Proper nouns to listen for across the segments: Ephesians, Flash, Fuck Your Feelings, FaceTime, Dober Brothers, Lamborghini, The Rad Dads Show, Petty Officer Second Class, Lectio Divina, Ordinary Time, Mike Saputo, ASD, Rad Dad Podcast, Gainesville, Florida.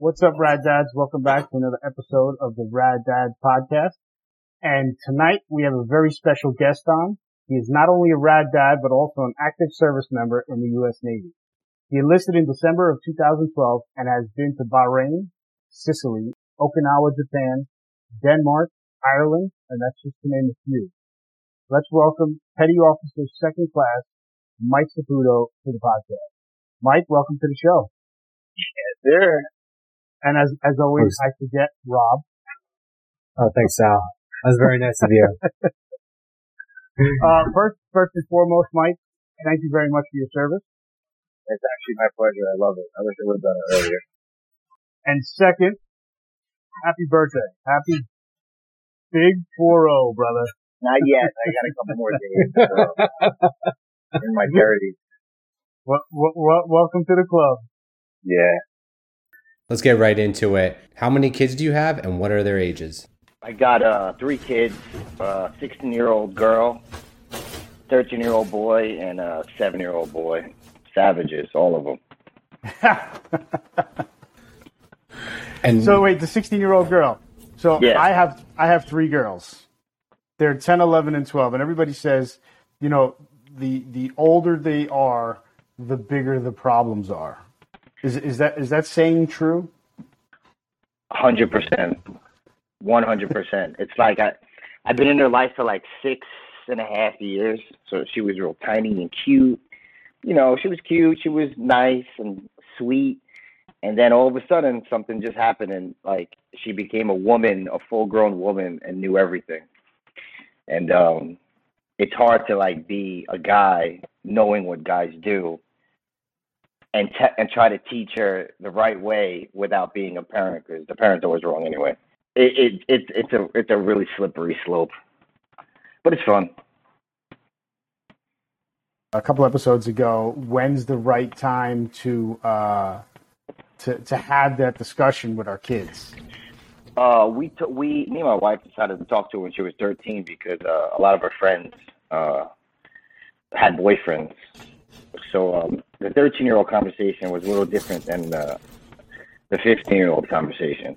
What's up, Rad Dads? Welcome back to another episode of the Rad Dad Podcast. And tonight we have a very special guest on. He is not only a rad dad, but also an active service member in the U.S. Navy. He enlisted in December of 2012 and has been to Bahrain, Sicily, Okinawa, Japan, Denmark, Ireland, and that's just to name a few. Let's welcome Petty Officer Second Class, Mike Saputo, to the podcast. Mike, welcome to the show. Yes, sir. And as always, I forget Rob. Oh, thanks, Sal. That was very nice of you. First and foremost, Mike, thank you very much for your service. It's actually my pleasure. I love it. I wish I would have done it earlier. And second, happy birthday. Happy big 4-0, brother. Not yet. I got a couple more days in my 30s. Welcome to the club. Yeah. Let's get right into it. How many kids do you have, and what are their ages? I got three kids, a 16-year-old girl, 13-year-old boy, and a 7-year-old boy. Savages, all of them. And so wait, the 16-year-old girl. So yeah. I have three girls. They're 10, 11, and 12, and everybody says, you know, the older they are, the bigger the problems are. Is that saying true? 100%. 100%. It's like I've been in her life for like 6.5 years. So she was real tiny and cute. You know, she was cute. She was nice and sweet. And then all of a sudden something just happened, and like she became a woman, a full grown woman, and knew everything. And it's hard to like be a guy knowing what guys do and try to teach her the right way without being a parent, because the parent's always wrong anyway. It's a really slippery slope, but it's fun. A couple episodes ago, when's the right time to have that discussion with our kids? Me and my wife decided to talk to her when she was 13 because a lot of her friends had boyfriends. So the 13-year-old conversation was a little different than the 15-year-old conversation.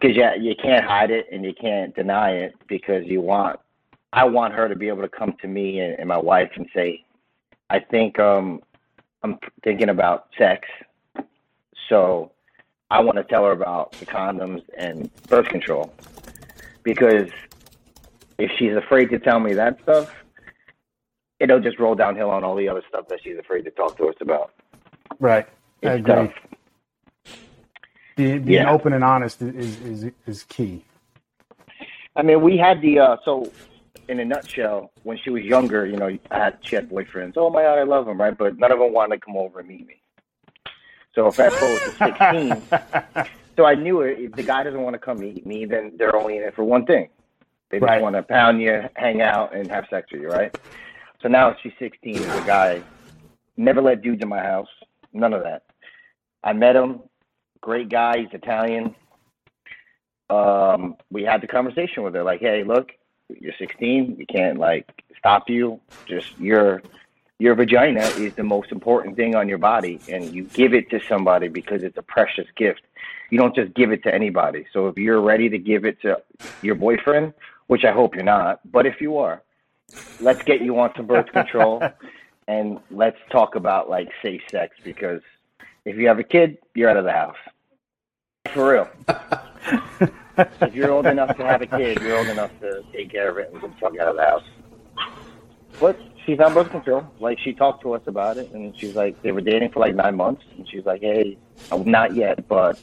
Because you can't hide it and you can't deny it, because I want her to be able to come to me and my wife and say, I think I'm thinking about sex, so I want to tell her about the condoms and birth control. Because if she's afraid to tell me that stuff, it'll just roll downhill on all the other stuff that she's afraid to talk to us about. Right. I agree. Tough. Being open and honest is key. I mean, we had so in a nutshell, when she was younger, you know, she had boyfriends. Oh my God, I love them, right? But none of them wanted to come over and meet me. So fast forward to 16. So I knew it. If the guy doesn't want to come meet me, then they're only in it for one thing. They just want to pound you, hang out, and have sex with you, right? So now she's 16. The guy never let dudes in my house. None of that. I met him. Great guy, he's Italian. We had the conversation with her, like, hey, look, you're 16, we can't like stop you. Just your vagina is the most important thing on your body, and you give it to somebody because it's a precious gift. You don't just give it to anybody. So if you're ready to give it to your boyfriend, which I hope you're not, but if you are, let's get you on some birth control and let's talk about like safe sex, because if you have a kid, you're out of the house. For real. If you're old enough to have a kid, you're old enough to take care of it and get the fuck out of the house. But she's on birth control. Like, she talked to us about it, and she's like, they were dating for like 9 months, and she's like, hey, not yet, but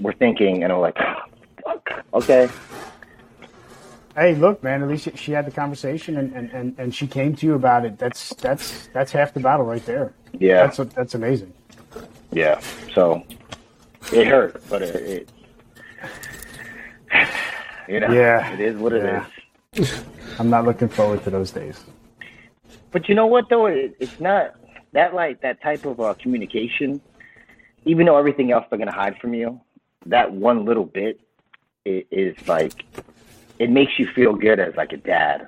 we're thinking. And I'm like, fuck, okay. Hey, look, man, at least she had the conversation and she came to you about it. That's half the battle right there. Yeah. That's amazing. Yeah. So it hurt, but it you know, it is what it is. I'm not looking forward to those days. But you know what, though? It's not that, like, that type of communication, even though everything else they're going to hide from you, that one little bit is like... It makes you feel good as like a dad.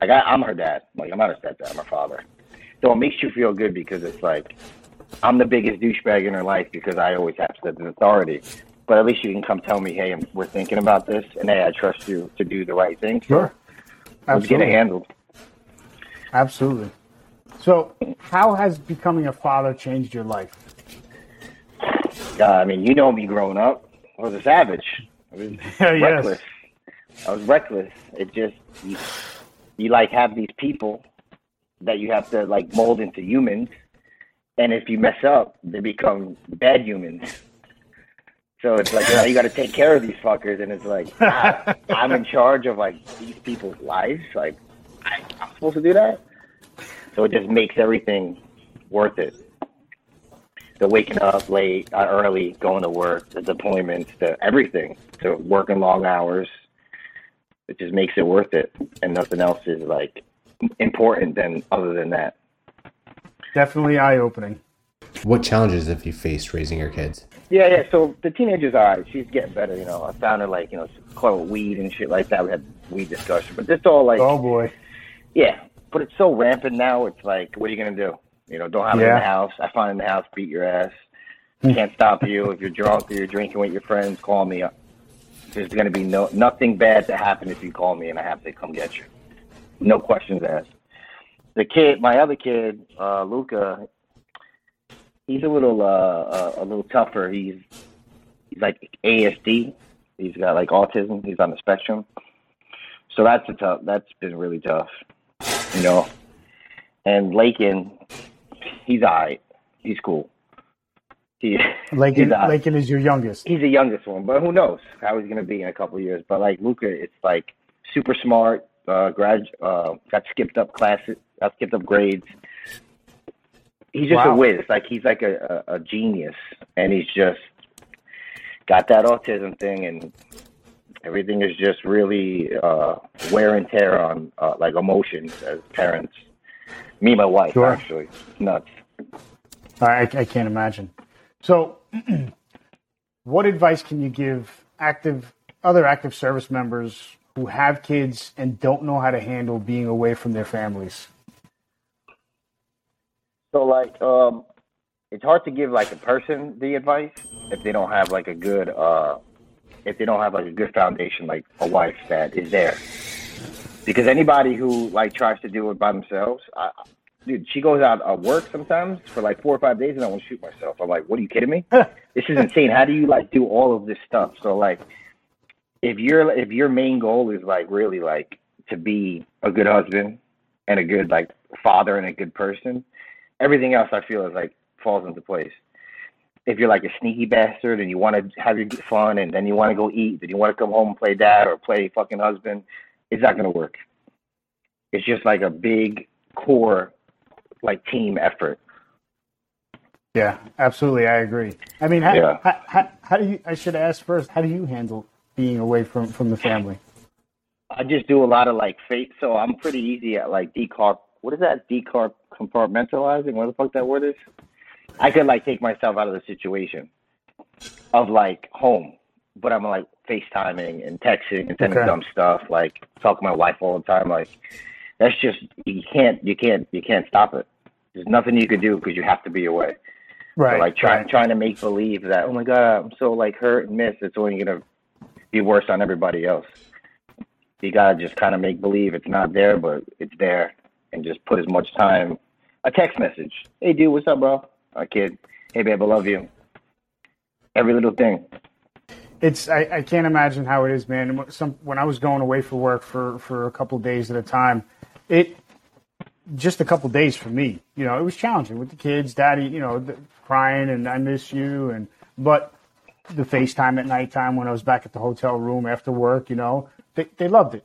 Like I'm her dad. Like I'm not a stepdad. I'm her father. So it makes you feel good because it's like I'm the biggest douchebag in her life because I always have to the authority. But at least you can come tell me, hey, we're thinking about this, and hey, I trust you to do the right thing. Sure. Let's get it handled. Absolutely. So how has becoming a father changed your life? I mean, you know me growing up. I was a savage. I was reckless. Yes. I was reckless. It just, you like have these people that you have to like mold into humans. And if you mess up, they become bad humans. So it's like, you got to take care of these fuckers. And it's like, I'm in charge of like these people's lives. Like, I'm supposed to do that? So it just makes everything worth it. The waking up late, early, going to work, the deployments, the everything. So working long hours, it just makes it worth it. And nothing else is like important than other than that. Definitely eye-opening. What challenges have you faced raising your kids? Yeah. So the teenager's all right. She's getting better. You know, I found her like, caught weed and shit like that. We had weed discussion, but it's all like, oh boy. Yeah. But it's so rampant now. It's like, what are you going to do? Don't have it in the house. I find in the house, beat your ass. Can't stop you. If you're drunk or you're drinking with your friends, call me up. There's going to be nothing bad to happen if you call me and I have to come get you. No questions asked. The kid, my other kid, Luca, he's a little tougher. He's like ASD. He's got like autism. He's on the spectrum. So that's been really tough. And Lakin, he's all right. He's cool. Lakin is your youngest. He's the youngest one, but who knows how he's going to be in a couple of years. But like Luca, it's like super smart, got skipped up classes, got skipped up grades. He's just a whiz. Like he's like a genius, and he's just got that autism thing, and everything is just really wear and tear on like emotions as parents. Me and my wife, actually. It's nuts. I can't imagine. So what advice can you give other active service members who have kids and don't know how to handle being away from their families? So, like, it's hard to give, like, a person the advice if they don't have, like, a good foundation, like a wife that is there. Because anybody who like tries to do it by themselves, she goes out of work sometimes for like 4 or 5 days, and I want to shoot myself. I'm like, what, are you kidding me? This is insane. How do you like do all of this stuff? So like, if your main goal is like really like to be a good husband and a good like father and a good person, everything else I feel is like falls into place. If you're like a sneaky bastard and you want to have your fun, and then you want to go eat, then you want to come home and play dad or play fucking husband. It's not going to work. It's just like a big core, like team effort. Yeah, absolutely. I agree. I mean, how do you, I should ask first, how do you handle being away from the family? I just do a lot of like faith. So I'm pretty easy at like compartmentalizing? What the fuck that word is? I could like take myself out of the situation of like home, but I'm like FaceTiming and texting and sending dumb stuff, like talking to my wife all the time. Like that's just, you can't stop it. There's nothing you could do because you have to be away. Right. So, like trying to make believe that, oh my God, I'm so like hurt and missed. It's only going to be worse on everybody else. You got to just kind of make believe it's not there, but it's there, and just put as much time, a text message. Hey dude, what's up, bro? A kid. Hey babe, I love you. Every little thing. It's I can't imagine how it is, man. When I was going away for work for a couple of days at a time, just a couple of days for me. It was challenging with the kids, daddy, crying and I miss you, but the FaceTime at nighttime when I was back at the hotel room after work, they loved it.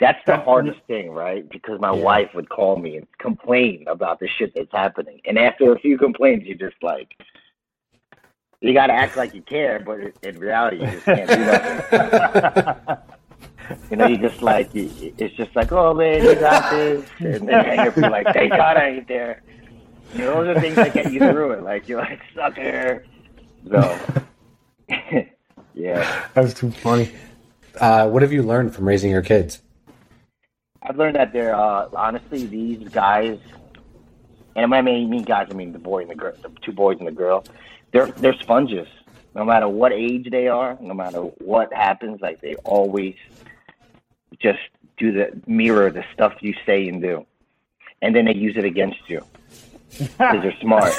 That's the hardest thing, right? Because my wife would call me and complain about the shit that's happening, and after a few complaints, you're just like. You got to act like you care, but in reality, you just can't do nothing. You just like, it's just like, oh man, you got this. And then you'll be like, thank God I ain't there. Those are things that get you through it. Like, you're like, sucker. So, yeah. That was too funny. What have you learned from raising your kids? I've learned that they're, honestly, these guys and when I mean guys, I mean the boy and the girl, the two boys and the girl, they're sponges. No matter what age they are, no matter what happens, like they always just do the mirror the stuff you say and do, and then they use it against you because they're smart.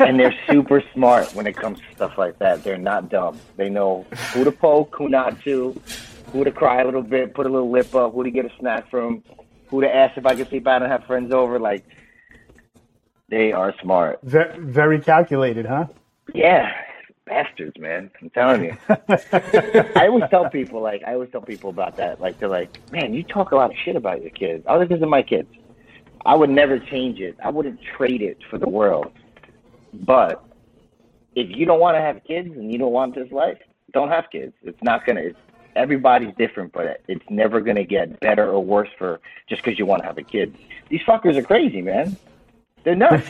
And they're super smart when it comes to stuff like that. They're not dumb. They know who to poke, who not to, who to cry a little bit, put a little lip up, who to get a snack from, who to ask if I can sleep out and have friends over. Like, they are smart. Very calculated, huh? Yeah. Bastards, man. I'm telling you. I always tell people about that. Like, they're like, man, you talk a lot of shit about your kids. Other kids are my kids. I would never change it. I wouldn't trade it for the world. But if you don't want to have kids and you don't want this life, don't have kids. Everybody's different, but it's never going to get better or worse for just because you want to have a kid. These fuckers are crazy, man. They're nuts.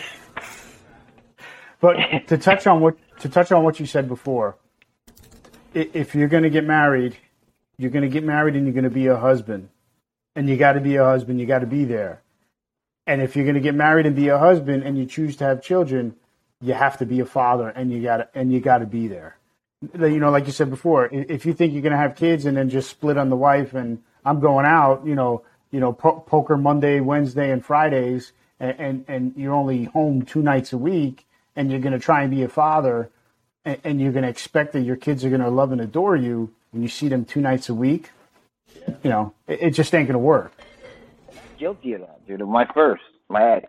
But to touch on what you said before, if you're going to get married, you're going to get married and you're going to be a husband. And you got to be a husband. You got to be there. And if you're going to get married and be a husband and you choose to have children, you have to be a father, and you gotta be there. You know, like you said before, if you think you're gonna have kids and then just split on the wife and I'm going out, you know, poker Monday, Wednesday, and Fridays, and you're only home 2 nights a week, and you're gonna try and be a father, and you're gonna expect that your kids are gonna love and adore you when you see them 2 nights a week. Yeah. You know, it just ain't gonna work. Guilty of that, dude. My ex,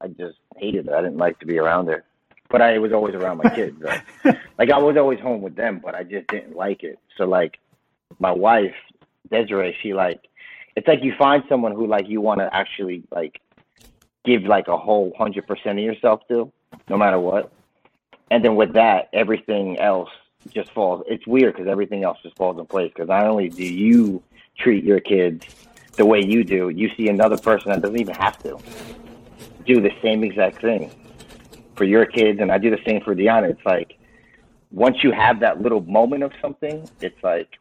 I just hated her. I didn't like to be around her. But I was always around my kids, right? Like, I was always home with them, but I just didn't like it. So, like, my wife, Desiree, she, like, it's like you find someone who, like, you want to actually, like, give, like, a whole 100% of yourself to, no matter what. And then with that, everything else just falls. It's weird because everything else just falls in place because not only do you treat your kids the way you do, you see another person that doesn't even have to do the same exact thing for your kids, and I do the same for Deanna. It's like, once you have that little moment of something, it's like,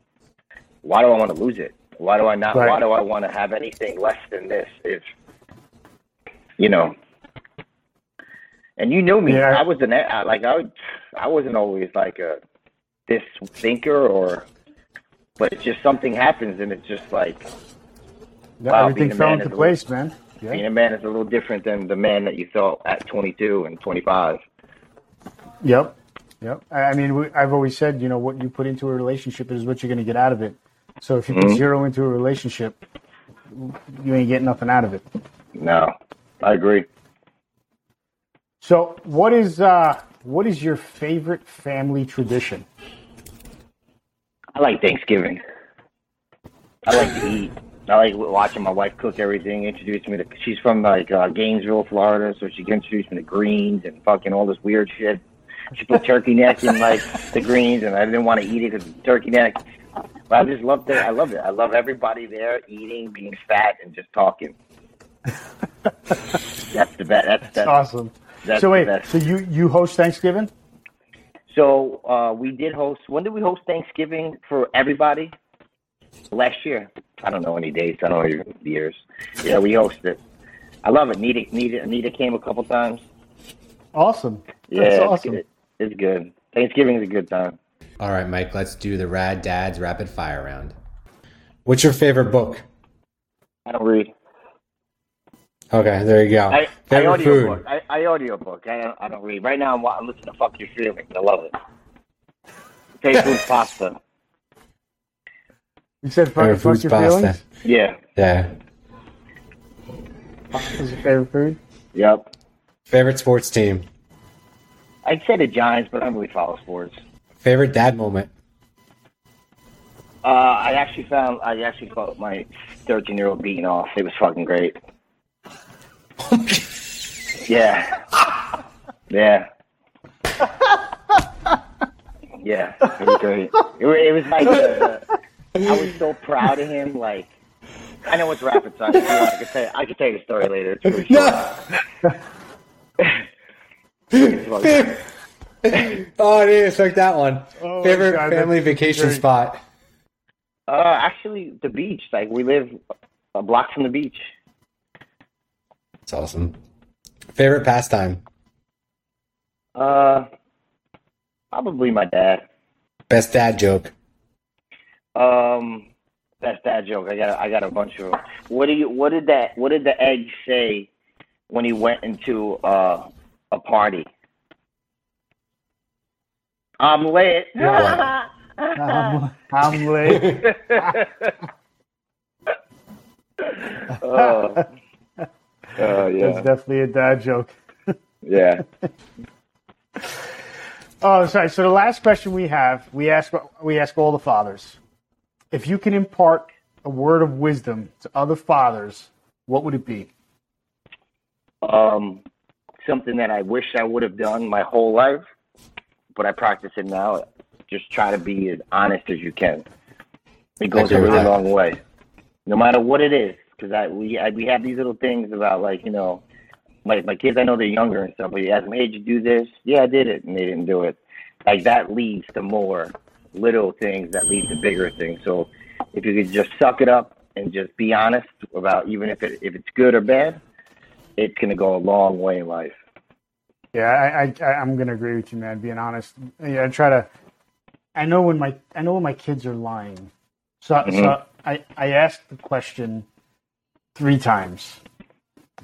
why do I want to lose it? Why do I not? Right. Why do I want to have anything less than this? If you know, and you know me, yeah. I wasn't always like a this thinker, but it's just something happens, and it's just like, yeah, wow, everything fell into place, man. Yeah. Being a man is a little different than the man that you thought at 22 and 25. Yep. I mean, I've always said, you know, what you put into a relationship is what you're going to get out of it. So if you put zero into a relationship, you ain't getting nothing out of it. No, I agree. So what is your favorite family tradition? I like Thanksgiving. I like to eat. I like watching my wife cook everything, introduce me to... She's from, like, Gainesville, Florida, so she introduced me to greens and fucking all this weird shit. She put turkey neck in, like, the greens, and I didn't want to eat it because it's turkey neck. But I just loved it. I loved it. I love everybody there eating, being fat, and just talking. That's the best. That's awesome. That's so, wait, so you host Thanksgiving? So, we did host... When did we host Thanksgiving for everybody? Last year. I don't know any dates. I don't know even years. Yeah, we hosted it. I love it. Anita came a couple times. Awesome. That's awesome. It's good. Thanksgiving is a good time. All right, Mike, let's do the Rad Dads Rapid Fire Round. What's your favorite book? I don't read. Okay, there you go. I audiobook. I don't read. Right now, I'm listening to Fuck Your Feelings. I love it. Favorite food, pasta. You said fuck your feelings? Yeah. Pasta's your favorite food? Yep. Favorite sports team? I'd say the Giants, but I don't really follow sports. Favorite dad moment? I actually caught my 13-year-old beating off. It was fucking great. Yeah. Yeah, it was great. It was like... I was so proud of him. Like, I know it's rapid time. I could tell you the story later. It's pretty short. Oh, I didn't expect that one. Oh, favorite family vacation spot? Actually, the beach. Like, we live a block from the beach. That's awesome. Favorite pastime? Probably my dad. Best dad joke? Best dad joke. I got a bunch of them. What did the egg say when he went into a party? I'm lit. I'm lit. Yeah. That's definitely a dad joke. Yeah. Oh, sorry. So the last question we have, we ask all the fathers, if you can impart a word of wisdom to other fathers, what would it be? Something that I wish I would have done my whole life, but I practice it now. Just try to be as honest as you can. It goes a really long way, no matter what it is. Because we have these little things about, like, you know, my kids, I know they're younger and stuff, but you ask them, hey, did you do this? Yeah, I did it. And they didn't do it. Like, that leads to more little things that lead to bigger things. So if you could just suck it up and just be honest about, even if it's good or bad, it's going to go a long way in life. Yeah, I'm going to agree with you, man, being honest. Yeah, I know when my kids are lying. So, mm-hmm. So I asked the question 3 times.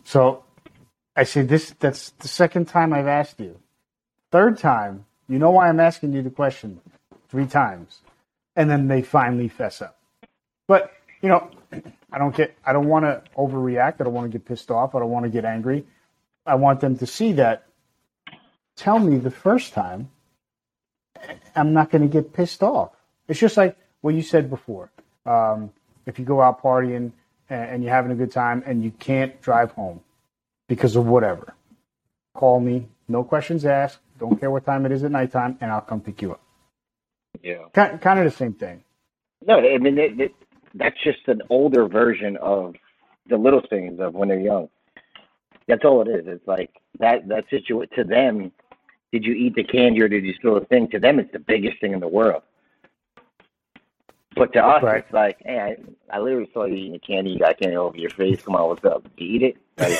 So I say, that's the second time I've asked you. Third time, you know why I'm asking you the question 3 times. And then they finally fess up. But, you know, I don't want to overreact. I don't want to get pissed off. I don't want to get angry. I want them to see that. Tell me the first time. I'm not going to get pissed off. It's just like what you said before. If you go out partying and you're having a good time and you can't drive home because of whatever, call me. No questions asked. Don't care what time it is at nighttime, and I'll come pick you up. Yeah. Kind of the same thing. No, I mean, that's just an older version of the little things of when they're young. That's all it is. It's like that situation to them. Did you eat the candy or did you steal a thing? To them, it's the biggest thing in the world. But to us, right. It's like, hey, I literally saw you eating the candy. You got candy over your face. Come on, what's up? Do you eat it? Like,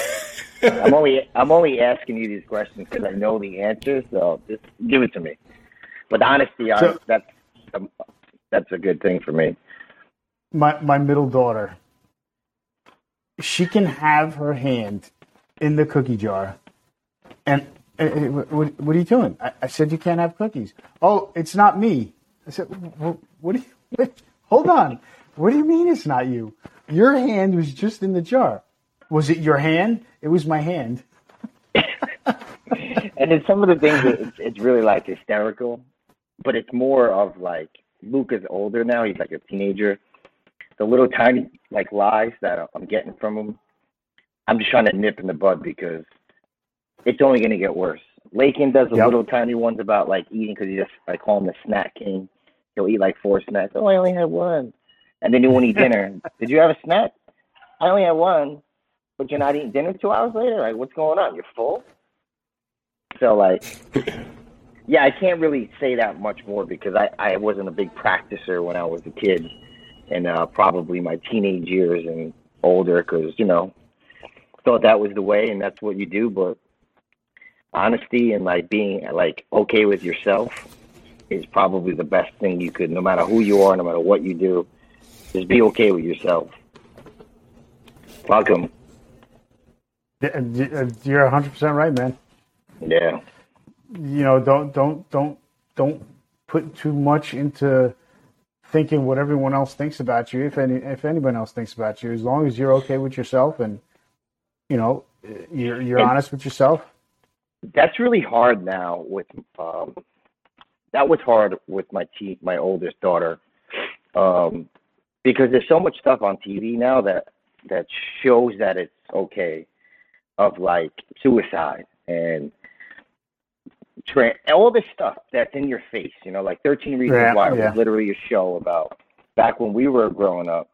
I'm only asking you these questions because I know the answer. So just give it to me. But honestly, that's a good thing for me. My middle daughter, she can have her hand in the cookie jar, and. What are you doing? I said you can't have cookies. Oh, it's not me. I said, hold on. What do you mean it's not you? Your hand was just in the jar. Was it your hand? It was my hand. And in some of the things, it's really like hysterical, but it's more of like, Luke is older now. He's like a teenager. The little tiny like lies that I'm getting from him, I'm just trying to nip in the bud because it's only going to get worse. Lakin does the little tiny ones about like eating because he just, I call him the snack king. He'll eat like 4 snacks. Oh, I only had one. And then he won't eat dinner. Did you have a snack? I only had one, but you're not eating dinner 2 hours later? Like, what's going on? You're full? So, like, yeah, I can't really say that much more because I wasn't a big practicer when I was a kid and probably my teenage years and older because, you know, thought that was the way and that's what you do, but honesty and like being like okay with yourself is probably the best thing you could, no matter who you are, no matter what you do, just be okay with yourself. Fuck 'em. You're 100% right, man. Yeah. You know, don't put too much into thinking what everyone else thinks about you. If anyone else thinks about you, as long as you're okay with yourself and you know you're honest with yourself. That's really hard now. With that was hard with my oldest daughter, because there's so much stuff on TV now that shows that it's okay, of like suicide and all this stuff that's in your face. You know, like 13 Reasons Why was literally a show about back when we were growing up.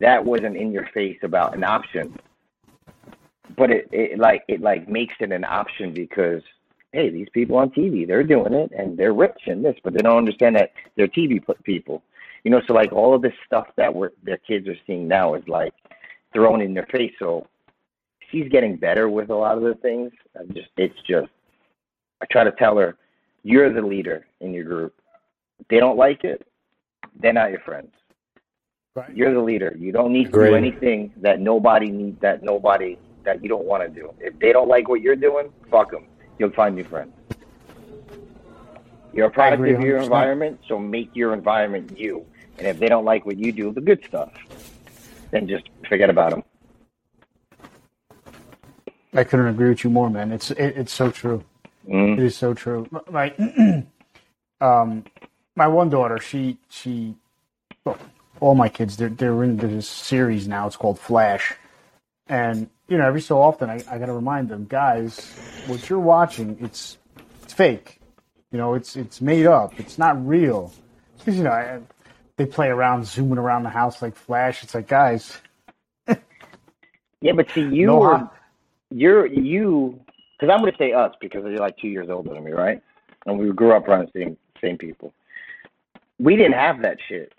That wasn't in your face about an option. But it makes it an option because, hey, these people on TV, they're doing it and they're rich and this, but they don't understand that they're TV people, you know. So like all of this stuff that their kids are seeing now is like thrown in their face. So she's getting better with a lot of the things. I try to tell her, you're the leader in your group. If they don't like it, they're not your friends. Right. You're the leader. You don't need to do anything that nobody needs, that you don't want to do. If they don't like what you're doing, fuck them. You'll find new friends. You're a product of your environment, so make your environment you. And if they don't like what you do, the good stuff, then just forget about them. I couldn't agree with you more, man. It's so true. Mm. It is so true. My one daughter, all my kids, they're into this series now. It's called Flash. And, every so often I got to remind them, guys, what you're watching, it's fake. It's made up. It's not real. Because, they play around, zooming around the house like Flash. It's like, guys. Yeah, but see, because I'm going to say us because you're like 2 years older than me, right? And we grew up around the same people. We didn't have that shit.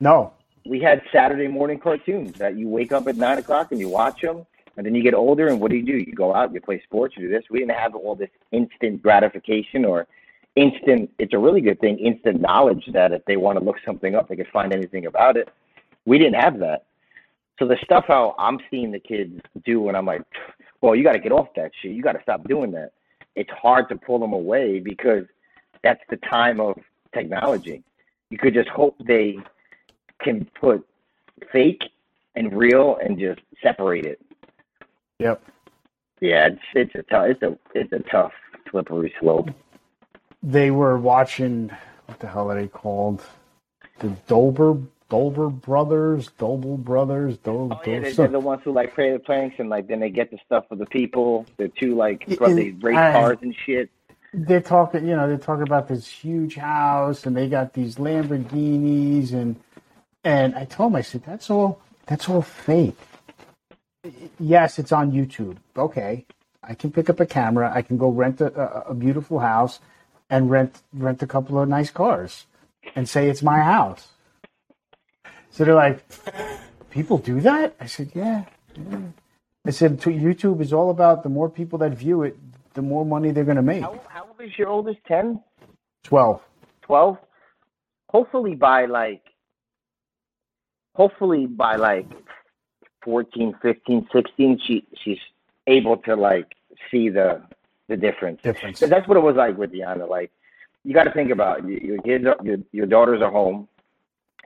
No. We had Saturday morning cartoons that you wake up at 9 o'clock and you watch them, and then you get older, and what do? You go out, you play sports, you do this. We didn't have all this instant gratification or instant, it's a really good thing, instant knowledge that if they want to look something up, they could find anything about it. We didn't have that. So the stuff how I'm seeing the kids do, and I'm like, well, you got to get off that shit. You got to stop doing that. It's hard to pull them away because that's the time of technology. You could just hope they can put fake and real and just separate it. Yep. Yeah, it's a tough, slippery slope. They were watching, what the hell are they called? The Dober Brothers. They're the ones who like play the pranks and like then they get the stuff for the people. They're two they race cars and shit. They're talking, they're talking about this huge house and they got these Lamborghinis and I told him, I said, that's all fake. Yes, it's on YouTube. Okay, I can pick up a camera. I can go rent a beautiful house and rent a couple of nice cars and say it's my house. So they're like, people do that? I said, yeah. I said, YouTube is all about the more people that view it, the more money they're going to make. How old is your oldest, 10? 12. 12? Hopefully by 14, 15, 16, she's able to see the difference. So that's what it was like with Deanna. You got to think about it. Your kids, your daughters are home,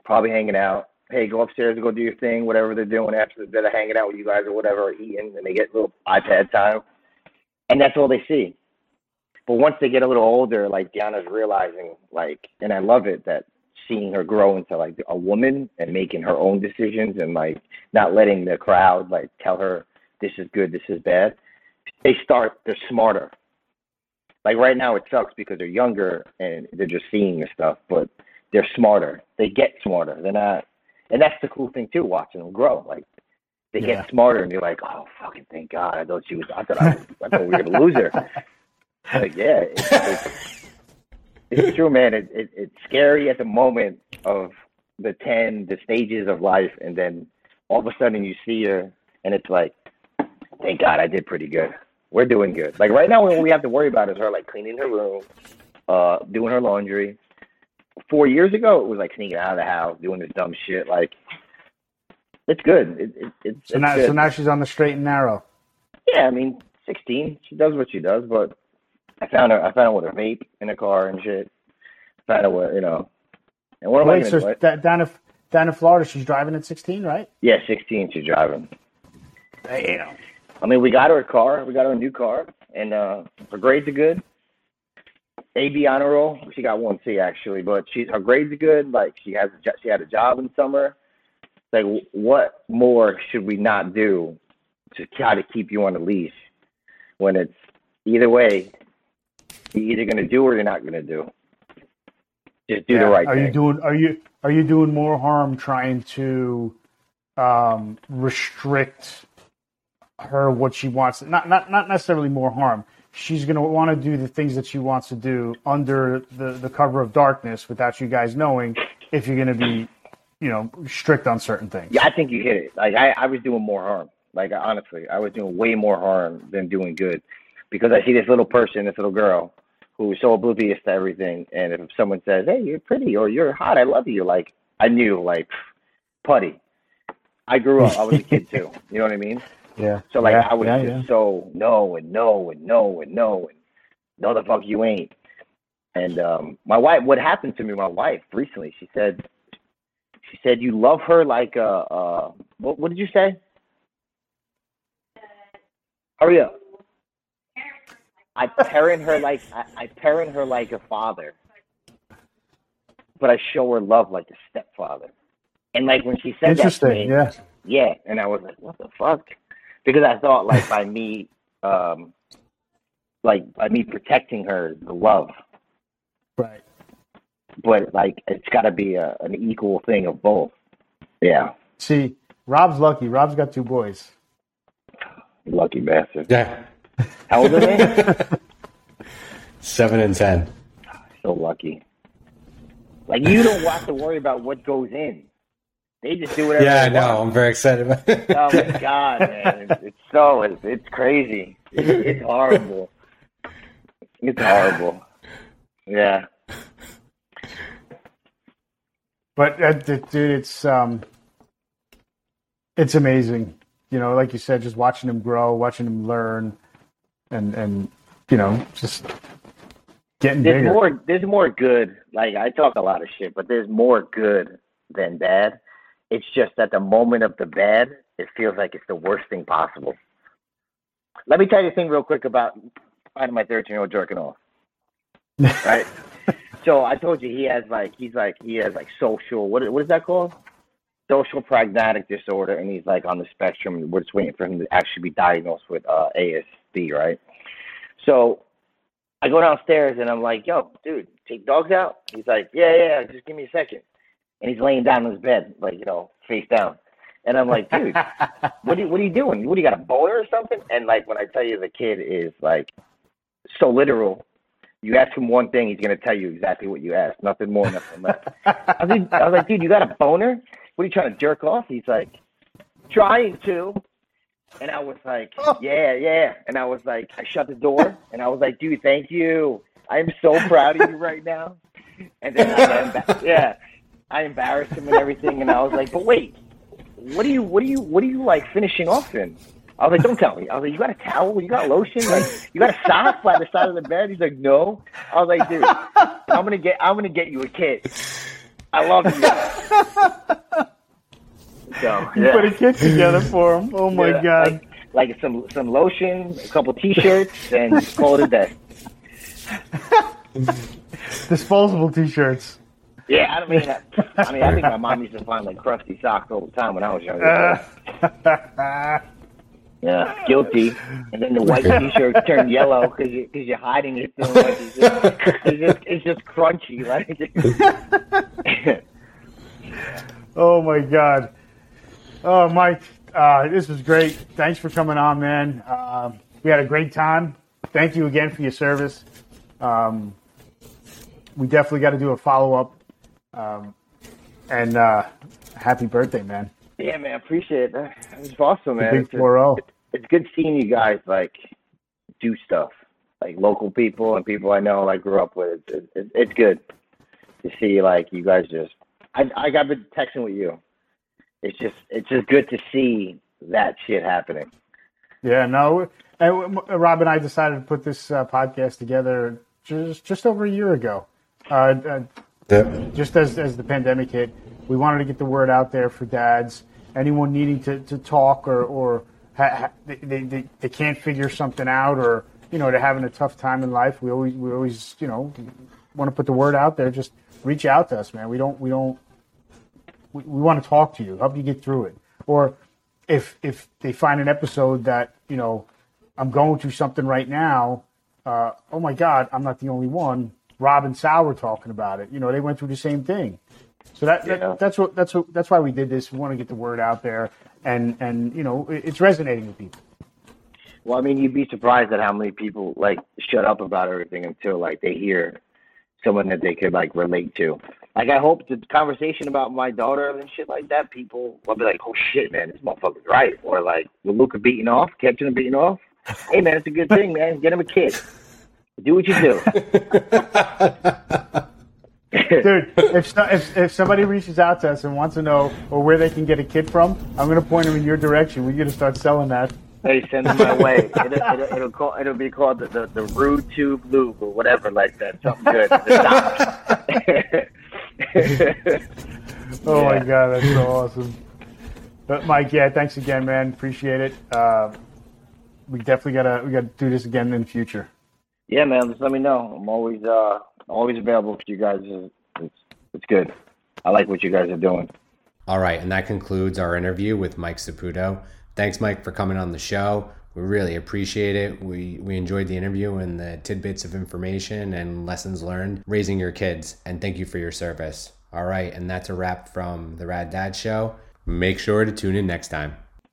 probably hanging out. Hey, go upstairs and go do your thing, whatever they're doing after they're hanging out with you guys or whatever, or eating, and they get little iPad time, and that's all they see. But once they get a little older, Deanna's realizing, and I love it that. Seeing her grow into a woman and making her own decisions and not letting the crowd tell her this is good, this is bad. They're smarter. Right now it sucks because they're younger and they're just seeing this stuff, but they're smarter. They get smarter. They're not, and that's the cool thing too, watching them grow. They get smarter and you're like, oh fucking thank God! I thought we were gonna lose her. It's true, man. It's scary at the moment of the stages of life, and then all of a sudden you see her, and it's like, thank God I did pretty good. We're doing good. Right now, what we have to worry about is her cleaning her room, doing her laundry. 4 years ago, it was sneaking out of the house, doing this dumb shit. It's good. It's good. So now she's on the straight and narrow. Yeah, 16. She does what she does, but. I found her with her vape in the car and shit. I found her with, And what am I going to do? Down in Florida, she's driving at 16, right? Yeah, 16, she's driving. Damn. We got her a car. We got her a new car. And her grades are good. AB honor roll. She got 1C, actually. But her grades are good. She had a job in summer. What more should we not do to try to keep you on a leash when it's either way? You're either going to do or you're not going to do. Just do the right thing. Are you doing more harm trying to restrict her what she wants? Not necessarily more harm. She's going to want to do the things that she wants to do under the cover of darkness without you guys knowing if you're going to be, strict on certain things. Yeah, I think you hit it. I was doing more harm. Like, honestly, I was doing way more harm than doing good, because I see this little person, this little girl, who is so oblivious to everything. And if someone says, hey, you're pretty, or you're hot, I love you, like, I knew, like, putty. I grew up, I was a kid too. You know what I mean? Yeah. So, like, I was just so no, and no the fuck you ain't. And my wife, what happened to me, my wife recently, she said, you love her like, what did you say? Hurry up. I parent her like a father, but I show her love like a stepfather. And like when she said that to me, yeah, and I was like, what the fuck? Because I thought like by me protecting her, the love, right? But like it's got to be an equal thing of both. Yeah. See, Rob's lucky. Rob's got two boys. Lucky bastard. Yeah. How old are they? 7 and 10. So lucky. Like, you don't have to worry about what goes in. They just do whatever. Yeah, I know. I'm very excited about it. Oh my god, man! It's crazy. It's horrible. It's horrible. Yeah. But dude, it's amazing. You know, like you said, just watching him grow, watching him learn, and you know, just getting bigger. There's more good. Like, I talk a lot of shit, but there's more good than bad. It's just that the moment of the bad, it feels like it's the worst thing possible. Let me tell you a thing real quick about my 13-year-old jerking off. Right? So I told you he has social, what is that called? Social pragmatic disorder, and he's like on the spectrum, and we're just waiting for him to actually be diagnosed with ASD, right? So I go downstairs and I'm like, yo, dude, take dogs out? He's like, yeah, just give me a second. And he's laying down on his bed, like, you know, face down. And I'm like, dude, what are you doing? What do you got, a boner or something? And like when I tell you the kid is like so literal. You ask him one thing, he's going to tell you exactly what you asked. Nothing more, nothing less. I was like, dude, you got a boner? What are you trying to jerk off? He's like, trying to. And I was like, yeah. And I was like, I shut the door. And I was like, dude, thank you. I am so proud of you right now. And then I embarrassed him and everything. And I was like, but wait, what are you like finishing off in? I was like, don't tell me. I was like, you got a towel? You got lotion? Like, you got a sock by the side of the bed? He's like, no. I was like, dude, I'm gonna get you a kid. I love you. So, you put a kid together for him. Oh my god! Like some lotion, a couple t-shirts, and call it a day. Disposable t-shirts. Yeah, I mean, I think my mom used to find like crusty socks all the time when I was younger. Yeah, guilty. And then the white t-shirts turn yellow because you're hiding it. Like it's just crunchy, like. Oh my god! Oh, Mike, this was great. Thanks for coming on, man. We had a great time. Thank you again for your service. We definitely got to do a follow up. And happy birthday, man. Yeah, man, I appreciate it. That was awesome, man. It's good seeing you guys, like, do stuff. Like, local people and people I know, like, grew up with. It's good to see, like, you guys just... I've been texting with you. It's just good to see that shit happening. Yeah, no. And Rob and I decided to put this podcast together just over a year ago. Just as the pandemic hit, we wanted to get the word out there for dads. Anyone needing to talk or they can't figure something out, or you know, they're having a tough time in life. We always you know, want to put the word out there. Just reach out to us, man. We want to talk to you, help you get through it. Or if they find an episode that, you know, I'm going through something right now. Oh my God, I'm not the only one. Rob and Sal were talking about it. You know, they went through the same thing. So that's why we did this. We want to get the word out there, and you know, it's resonating with people. Well, I mean, you'd be surprised at how many people like shut up about everything until like they hear someone that they could like relate to. Like, I hope the conversation about my daughter and shit like that, people will be like, oh, shit, man, this motherfucker's right. Or, like, with Luca beating off, catching him beating off. Hey, man, it's a good thing, man. Get him a kid. Do what you do. Dude, if somebody reaches out to us and wants to know or where they can get a kid from, I'm going to point them in your direction. We're going to start selling that. Hey, send them my way. It'll be called the Rude Tube Lube or whatever like that. Something good. Oh, yeah. My God, that's so awesome. But, Mike, yeah, thanks again, man. Appreciate it. We definitely gotta do this again in the future. Yeah, man, just let me know. I'm always available for you guys. It's good. I like what you guys are doing. All right, and that concludes our interview with Mike Saputo. Thanks, Mike, for coming on the show. We really appreciate it. We enjoyed the interview and the tidbits of information and lessons learned raising your kids. And thank you for your service. All right, and that's a wrap from The Rad Dad Show. Make sure to tune in next time.